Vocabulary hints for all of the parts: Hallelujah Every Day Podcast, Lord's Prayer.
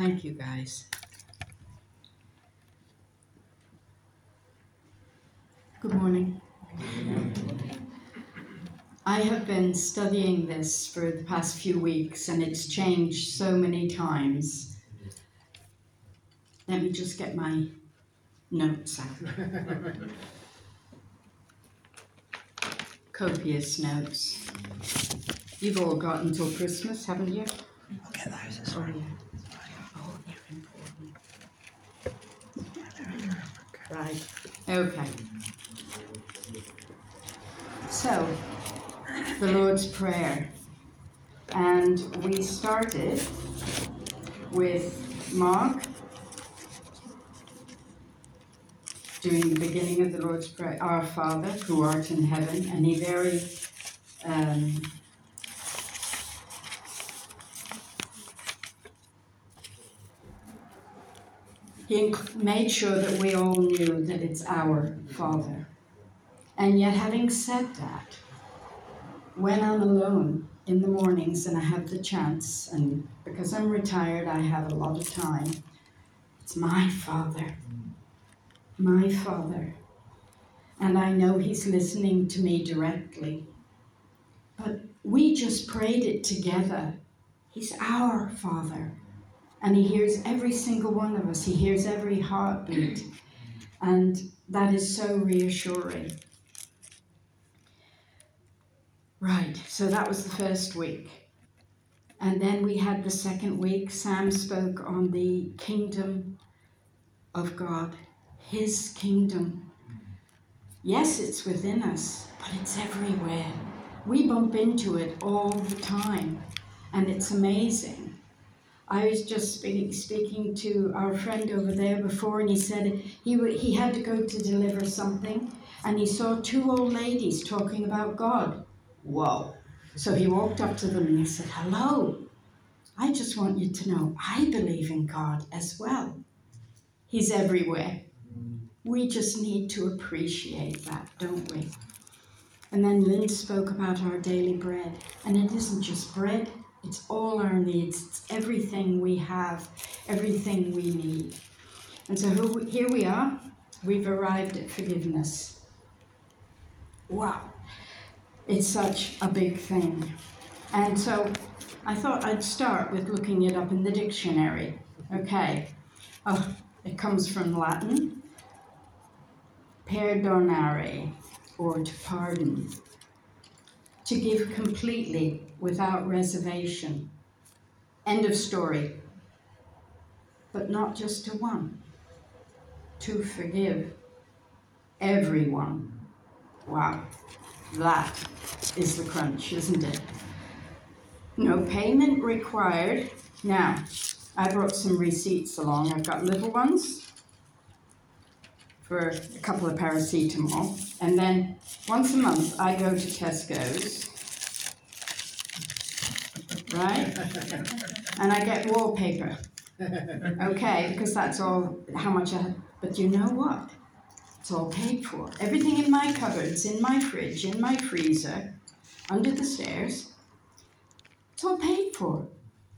Thank you, guys. Good morning. I have been studying this for the past few weeks, and it's changed so many times. Let me just get my notes out. Copious notes. You've all got until Christmas, haven't you? Yeah, that is right. Oh, they're important. Yeah, they're in your book. Right. Okay. So, the Lord's Prayer. And we started with Mark doing the beginning of the Lord's Prayer, Our Father, who art in heaven, and he very he made sure that we all knew that it's our Father. And yet, having said that, when I'm alone in the mornings and I have the chance, and because I'm retired, I have a lot of time, it's my Father, and I know He's listening to me directly. But we just prayed it together. He's our Father, and He hears every single one of us. He hears every heartbeat, and that is so reassuring. Right, so that was the first week. And then we had the second week. Sam spoke on the kingdom of God, His kingdom. Yes, it's within us, but it's everywhere. We bump into it all the time, and it's amazing. I was just speaking to our friend over there before, and he said he had to go to deliver something, and he saw two old ladies talking about God. Whoa. So he walked up to them and he said, "Hello, I just want you to know I believe in God as well. He's everywhere." We just need to appreciate that, don't we? And then Lynn spoke about our daily bread. And it isn't just bread, it's all our needs. It's everything we have, everything we need. And so here we are. We've arrived at forgiveness. Wow. It's such a big thing. And so I thought I'd start with looking it up in the dictionary. Okay. Oh, it comes from Latin. Perdonare, or to pardon. To give completely, without reservation. End of story. But not just to one. To forgive everyone. Wow. That is the crunch, isn't it? No payment required. Now, I brought some receipts along. I've got little ones for a couple of paracetamol. And then once a month, I go to Tesco's, right? And I get wallpaper. Okay, because that's all how much I have. But you know what? It's all paid for. Everything in my cupboards, in my fridge, in my freezer, under the stairs, it's all paid for.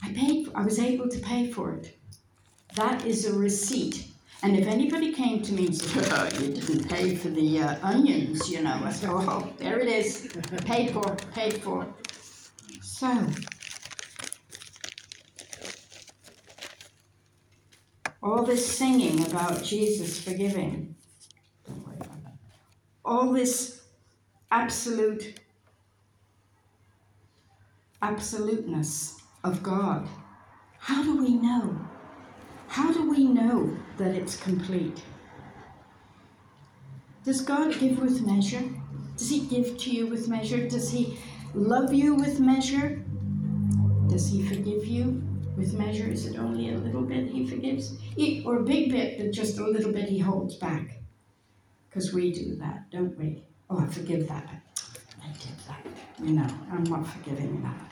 I was able to pay for it. That is a receipt. And if anybody came to me and said, "Oh, you didn't pay for the onions, you know," I said, "Oh, there it is. Paid for. So, all this singing about Jesus forgiving, all this absoluteness of God, how do we know? How do we know that it's complete? Does God give with measure? Does He give to you with measure? Does He love you with measure? Does He forgive you with measure? Is it only a little bit He forgives? Or a big bit, but just a little bit He holds back? Because we do that, don't we? "Oh, I forgive that. I did that. You know, I'm not forgiving that."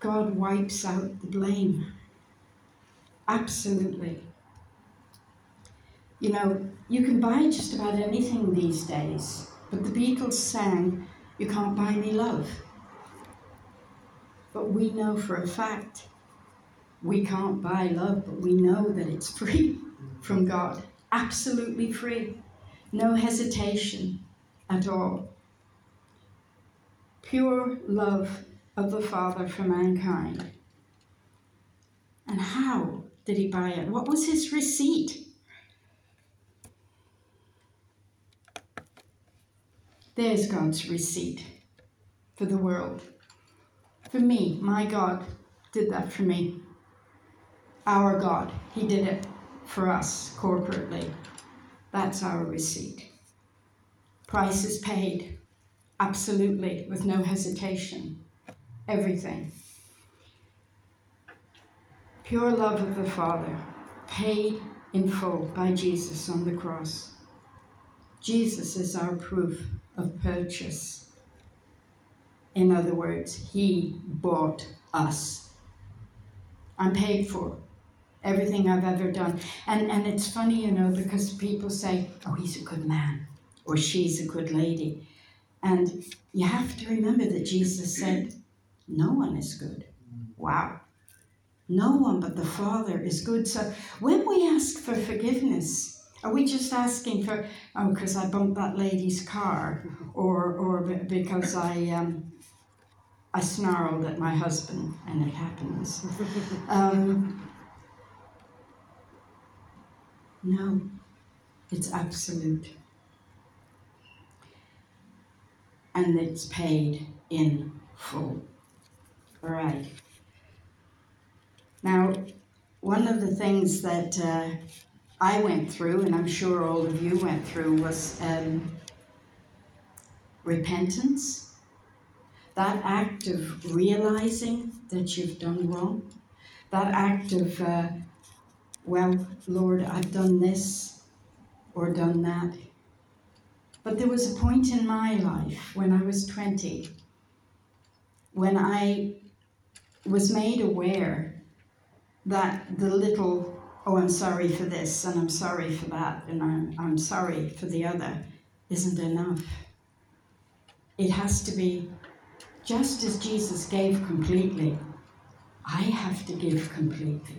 God wipes out the blame. Absolutely. You know, you can buy just about anything these days, but the Beatles sang, "You can't buy me love." But we know for a fact We can't buy love, but we know that it's free from God. Absolutely free. No hesitation at all. Pure love of the Father for mankind. And how did he buy it? What was his receipt? There's God's receipt for the world. For me, my God did that for me. Our God, he did it for us corporately. That's our receipt. Price is paid, absolutely, with no hesitation. Everything. Pure love of the Father, paid in full by Jesus on the cross. Jesus is our proof of purchase. In other words, he bought us. I'm paid for everything I've ever done. And it's funny, you know, because people say, oh, he's a good man, or she's a good lady. And you have to remember that Jesus said, no one is good. Wow. No one but the Father is good. So when we ask for forgiveness, are we just asking for, oh, because I bumped that lady's car, or because I snarled at my husband, and it happens. No, it's absolute. And it's paid in full. All right. Now, one of the things that I went through, and I'm sure all of you went through, was repentance. That act of realizing that you've done wrong. That act of, well, Lord, I've done this or done that. But there was a point in my life when I was 20, when I was made aware that the little, oh, I'm sorry for this, and I'm sorry for that, and I'm sorry for the other, isn't enough. It has to be, just as Jesus gave completely, I have to give completely.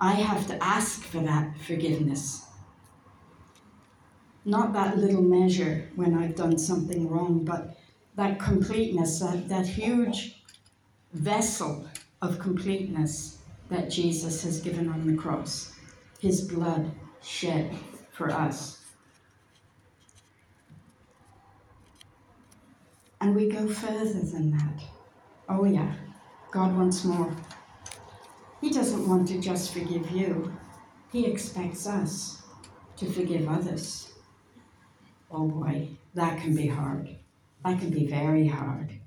I have to ask for that forgiveness. Not that little measure when I've done something wrong, but that completeness, that huge vessel of completeness that Jesus has given on the cross, his blood shed for us. And we go further than that. Oh yeah, God wants more. He doesn't want to just forgive you. He expects us to forgive others. Oh boy, that can be hard. That can be very hard.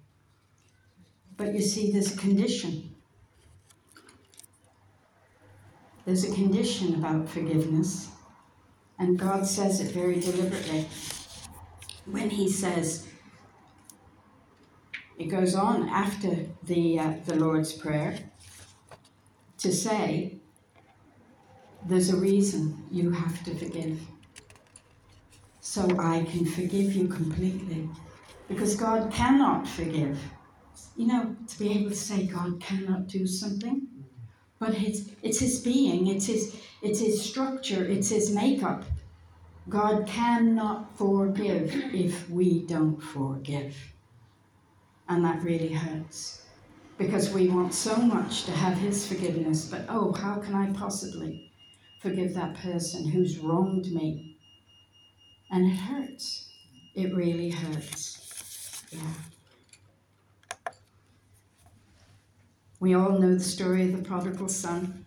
But you see, there's a condition. There's a condition about forgiveness, and God says it very deliberately. When he says, it goes on after the Lord's Prayer to say, there's a reason you have to forgive, so I can forgive you completely. Because God cannot forgive. You know, to be able to say God cannot do something, but it's his being, it's his structure, it's his makeup. God cannot forgive if we don't forgive. And that really hurts, because we want so much to have his forgiveness, but oh, how can I possibly forgive that person who's wronged me? And it hurts. It really hurts. Yeah. We all know the story of the prodigal son.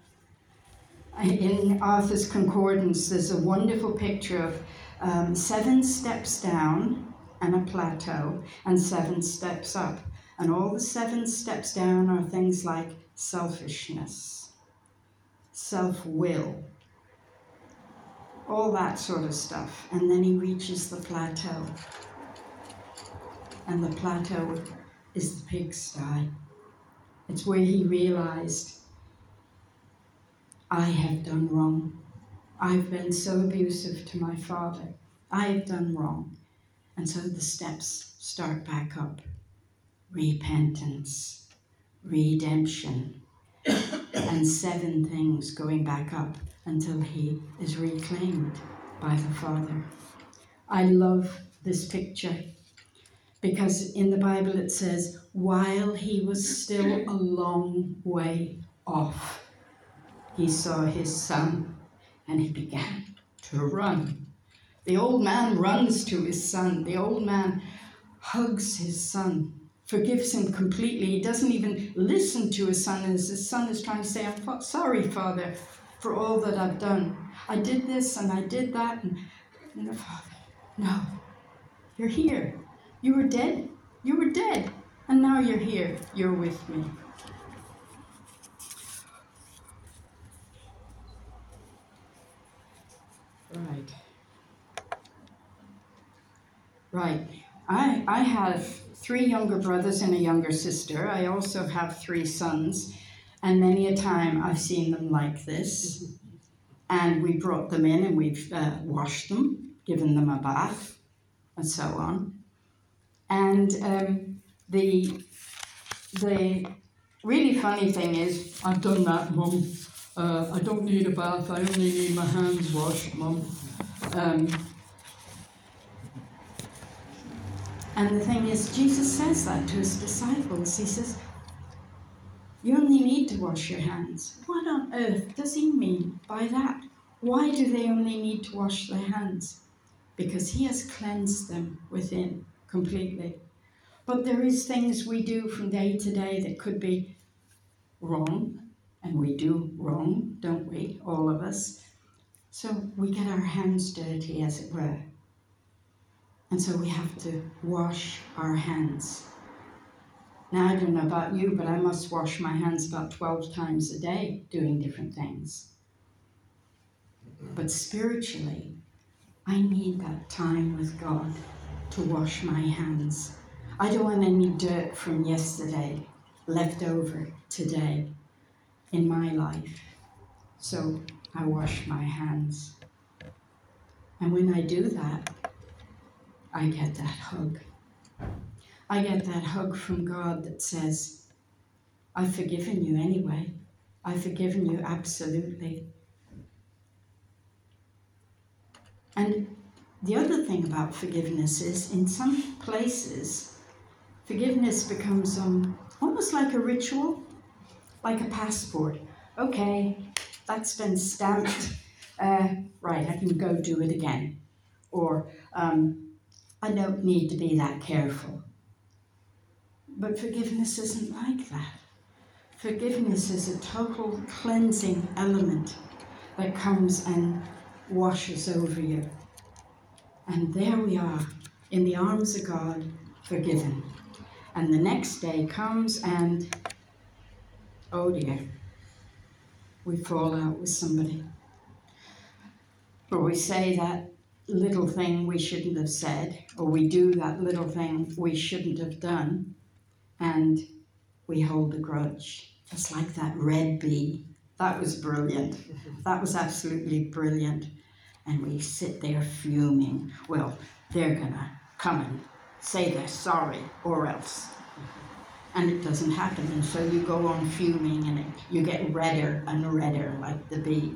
In Arthur's Concordance, there's a wonderful picture of 7 steps down and a plateau, and 7 steps up. And all the 7 steps down are things like selfishness, self-will, all that sort of stuff. And then he reaches the plateau. And the plateau is the pigsty. It's where he realized, I have done wrong. I've been so abusive to my father. I have done wrong. And so the steps start back up. Repentance, redemption, and seven things going back up until he is reclaimed by the Father. I love this picture because in the Bible it says, while he was still a long way off, he saw his son and he began to run. The old man runs to his son. The old man hugs his son, forgives him completely. He doesn't even listen to his son as his son is trying to say, I'm sorry, Father, for all that I've done. I did this and I did that. And the Father, no, you're here. You were dead. And now you're here. You're with me. Right. I have three younger brothers and a younger sister. I also have three sons, and many a time I've seen them like this. And we brought them in and we've washed them, given them a bath, and so on. And the really funny thing is, I've done that, Mum. I don't need a bath. I only need my hands washed, Mum. And the thing is, Jesus says that to his disciples. He says, you only need to wash your hands. What on earth does he mean by that? Why do they only need to wash their hands? Because he has cleansed them within completely. But there is things we do from day to day that could be wrong, and we do wrong, don't we, all of us? So we get our hands dirty, as it were. And so we have to wash our hands. Now, I don't know about you, but I must wash my hands about 12 times a day doing different things. But spiritually, I need that time with God to wash my hands. I don't want any dirt from yesterday left over today in my life. So I wash my hands. And when I do that, I get that hug. I get that hug from God that says, I've forgiven you anyway. I've forgiven you absolutely. And the other thing about forgiveness is, in some places, forgiveness becomes almost like a ritual, like a passport. Okay, that's been stamped. Right, I can go do it again. Or, I don't need to be that careful. But forgiveness isn't like that. Forgiveness is a total cleansing element that comes and washes over you. And there we are, in the arms of God, forgiven. And the next day comes and, oh dear, we fall out with somebody. Or we say that little thing we shouldn't have said, or we do that little thing we shouldn't have done, and we hold a grudge. Just like that red bee. That was brilliant. That was absolutely brilliant. And we sit there fuming. Well, they're gonna come and say they're sorry, or else. And it doesn't happen, and so you go on fuming, and you get redder and redder like the bee,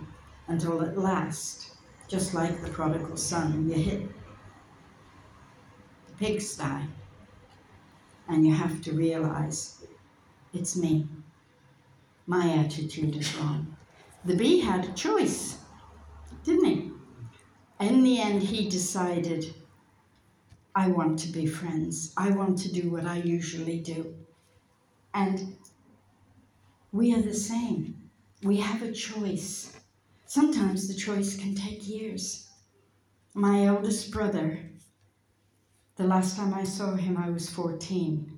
until at last, just like the prodigal son, you hit the pigsty and you have to realize, it's me. My attitude is wrong. The bee had a choice, didn't he? In the end, he decided, I want to be friends. I want to do what I usually do. And we are the same. We have a choice. Sometimes the choice can take years. My eldest brother, the last time I saw him, I was 14,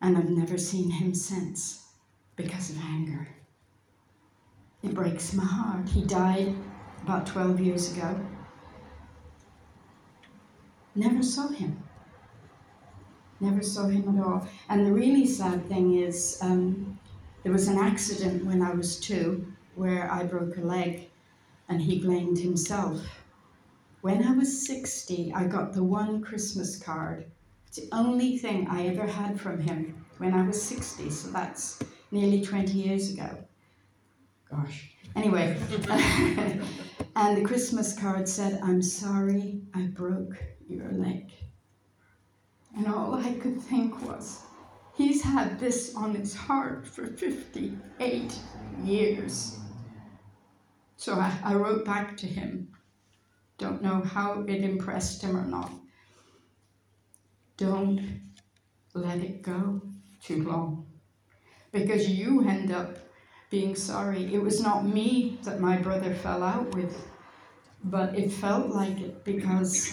and I've never seen him since because of anger. It breaks my heart. He died about 12 years ago. Never saw him. Never saw him at all. And the really sad thing is, there was an accident when I was 2, where I broke a leg, and he blamed himself. When I was 60, I got the one Christmas card. It's the only thing I ever had from him when I was 60, so that's nearly 20 years ago. Gosh. Anyway, and the Christmas card said, "I'm sorry I broke your leg." And all I could think was, he's had this on his heart for 58 years. So I wrote back to him. Don't know how it impressed him or not. Don't let it go too long, because you end up being sorry. It was not me that my brother fell out with, but it felt like it because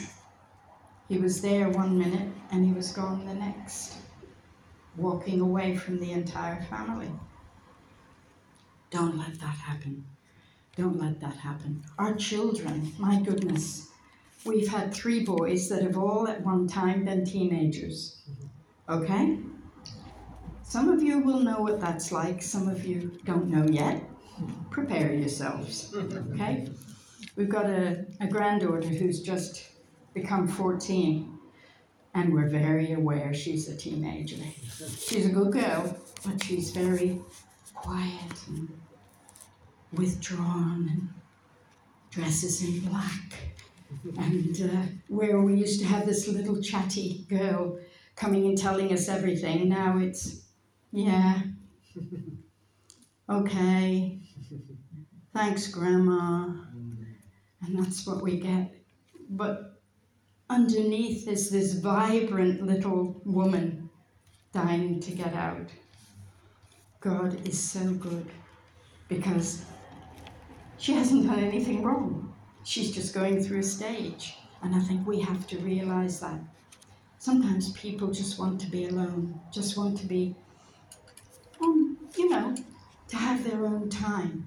he was there one minute and he was gone the next, walking away from the entire family. Don't let that happen. Don't let that happen. Our children, my goodness, we've had 3 boys that have all at one time been teenagers, okay? Some of you will know what that's like. Some of you don't know yet. Prepare yourselves, okay? We've got a granddaughter who's just become 14, and we're very aware she's a teenager. She's a good girl, but she's very quiet and withdrawn and dresses in black. And where we used to have this little chatty girl coming and telling us everything, now it's, yeah, okay, thanks, Grandma. And that's what we get. But underneath is this vibrant little woman dying to get out. God is so good, because she hasn't done anything wrong. She's just going through a stage, and I think we have to realize that. Sometimes people just want to be alone, just want to be, you know, to have their own time,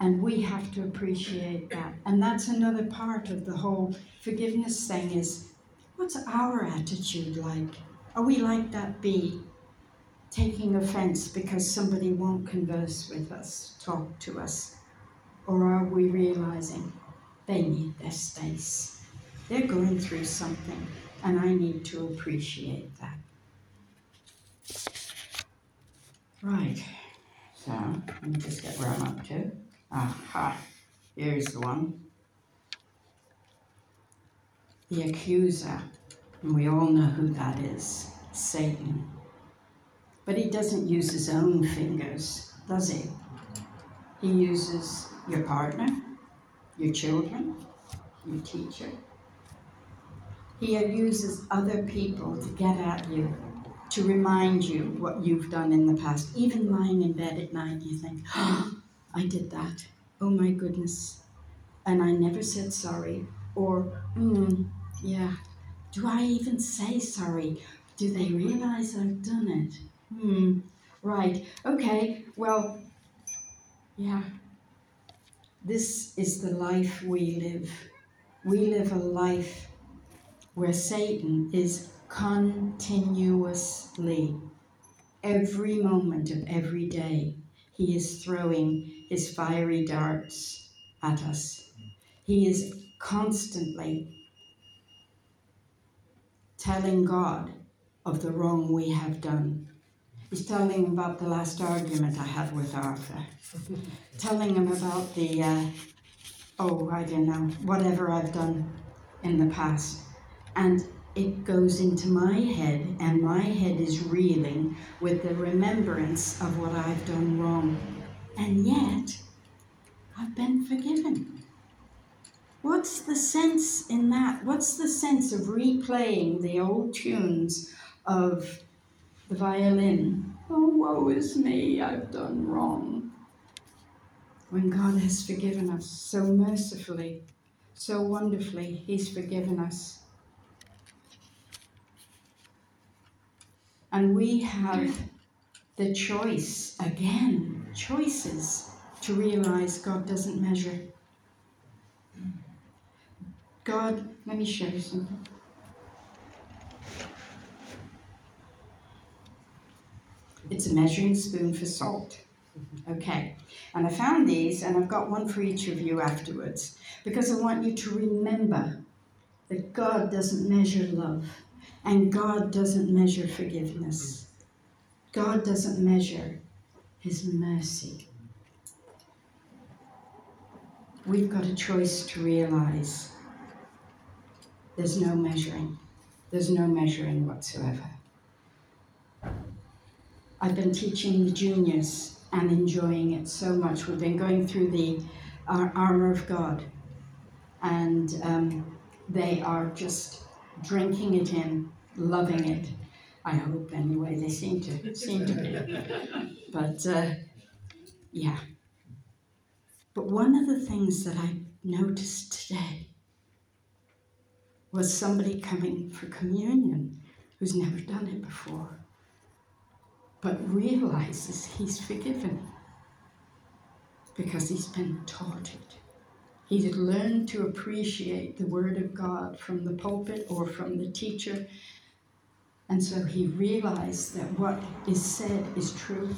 and we have to appreciate that. And that's another part of the whole forgiveness thing is, what's our attitude like? Are we like that bee, taking offense because somebody won't converse with us, talk to us, or are we realizing, they need their space. They're going through something, and I need to appreciate that. Right, so let me just get where I'm up to. Aha, here's the one. The accuser, and we all know who that is, Satan. But he doesn't use his own fingers, does he? He uses your partner, your children, your teacher. He uses other people to get at you, to remind you what you've done in the past. Even lying in bed at night, you think, oh, I did that. Oh my goodness. And I never said sorry. Or, yeah, do I even say sorry? Do they realize I've done it? Right, okay, well, yeah. This is the life we live. We live a life where Satan is continuously, every moment of every day, he is throwing his fiery darts at us. He is constantly telling God of the wrong we have done. He's telling him about the last argument I had with Arthur. Telling him about the, I don't know, whatever I've done in the past. And it goes into my head, and my head is reeling with the remembrance of what I've done wrong. And yet, I've been forgiven. What's the sense in that? What's the sense of replaying the old tunes of the violin? Oh, woe is me, I've done wrong. When God has forgiven us so mercifully, so wonderfully, he's forgiven us. And we have the choice, again, choices to realize God doesn't measure. God, let me show you something. It's a measuring spoon for salt. Okay, and I found these, and I've got one for each of you afterwards, because I want you to remember that God doesn't measure love, and God doesn't measure forgiveness. God doesn't measure his mercy. We've got a choice to realize there's no measuring. There's no measuring whatsoever. I've been teaching the juniors and enjoying it so much. We've been going through the Armor of God, and they are just drinking it in, loving it. I hope, anyway. They seem to be. But yeah. But one of the things that I noticed today was somebody coming for communion who's never done it before, but realizes he's forgiven because he's been taught it. He had learned to appreciate the Word of God from the pulpit or from the teacher, and so he realized that what is said is true,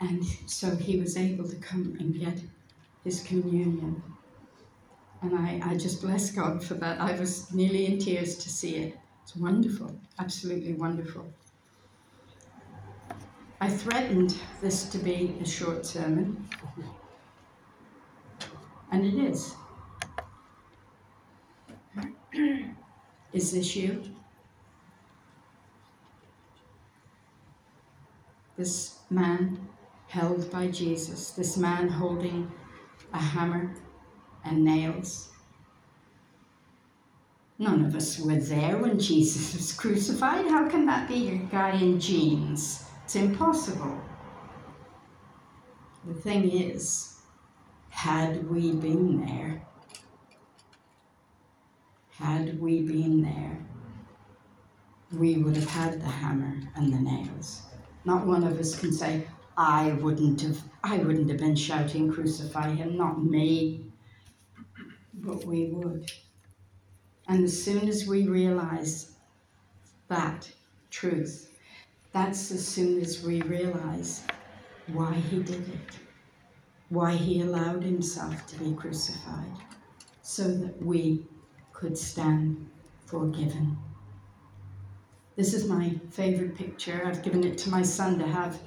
and so he was able to come and get his communion. And I just bless God for that. I was nearly in tears to see it. It's wonderful, absolutely wonderful. I threatened this to be a short sermon, and it is. Is this you? This man held by Jesus, this man holding a hammer and nails. None of us were there when Jesus was crucified. How can that be a guy in jeans? It's impossible. The thing is, had we been there, we would have had the hammer and the nails. Not one of us can say, I wouldn't have been shouting, "Crucify him," not me. But we would. And as soon as we realize that truth, that's as soon as we realize why he did it, why he allowed himself to be crucified, so that we could stand forgiven. This is my favorite picture. I've given it to my son to have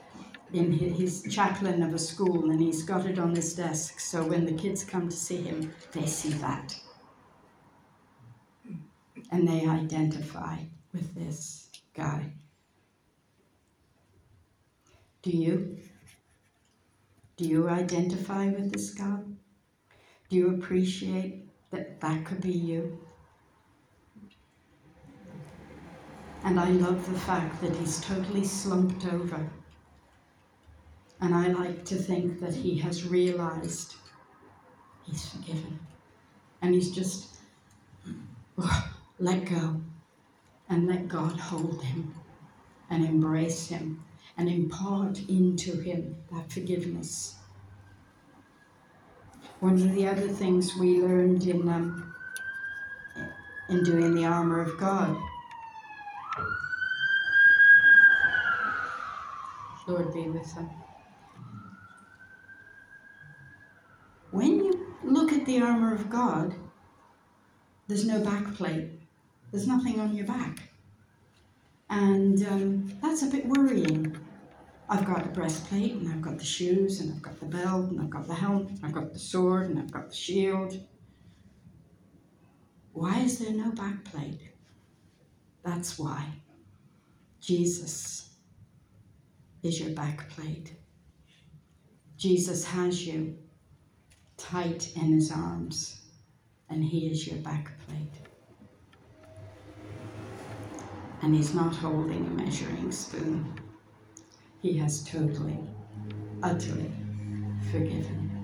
in his chaplain of a school, and he's got it on his desk, so when the kids come to see him, they see that. And they identify with this guy. Do you? Do you identify with this God? Do you appreciate that that could be you? And I love the fact that he's totally slumped over. And I like to think that he has realized he's forgiven. And he's just let go and let God hold him and embrace him and impart into him that forgiveness. One of the other things we learned in doing the Armor of God, Lord be with them. When you look at the Armor of God, there's no back plate. There's nothing on your back. And that's a bit worrying. I've got the breastplate, and I've got the shoes, and I've got the belt, and I've got the helmet, and I've got the sword, and I've got the shield. Why is there no back plate? That's why. Jesus is your back plate. Jesus has you tight in his arms, and he is your back plate. And he's not holding a measuring spoon. He has totally, utterly forgiven.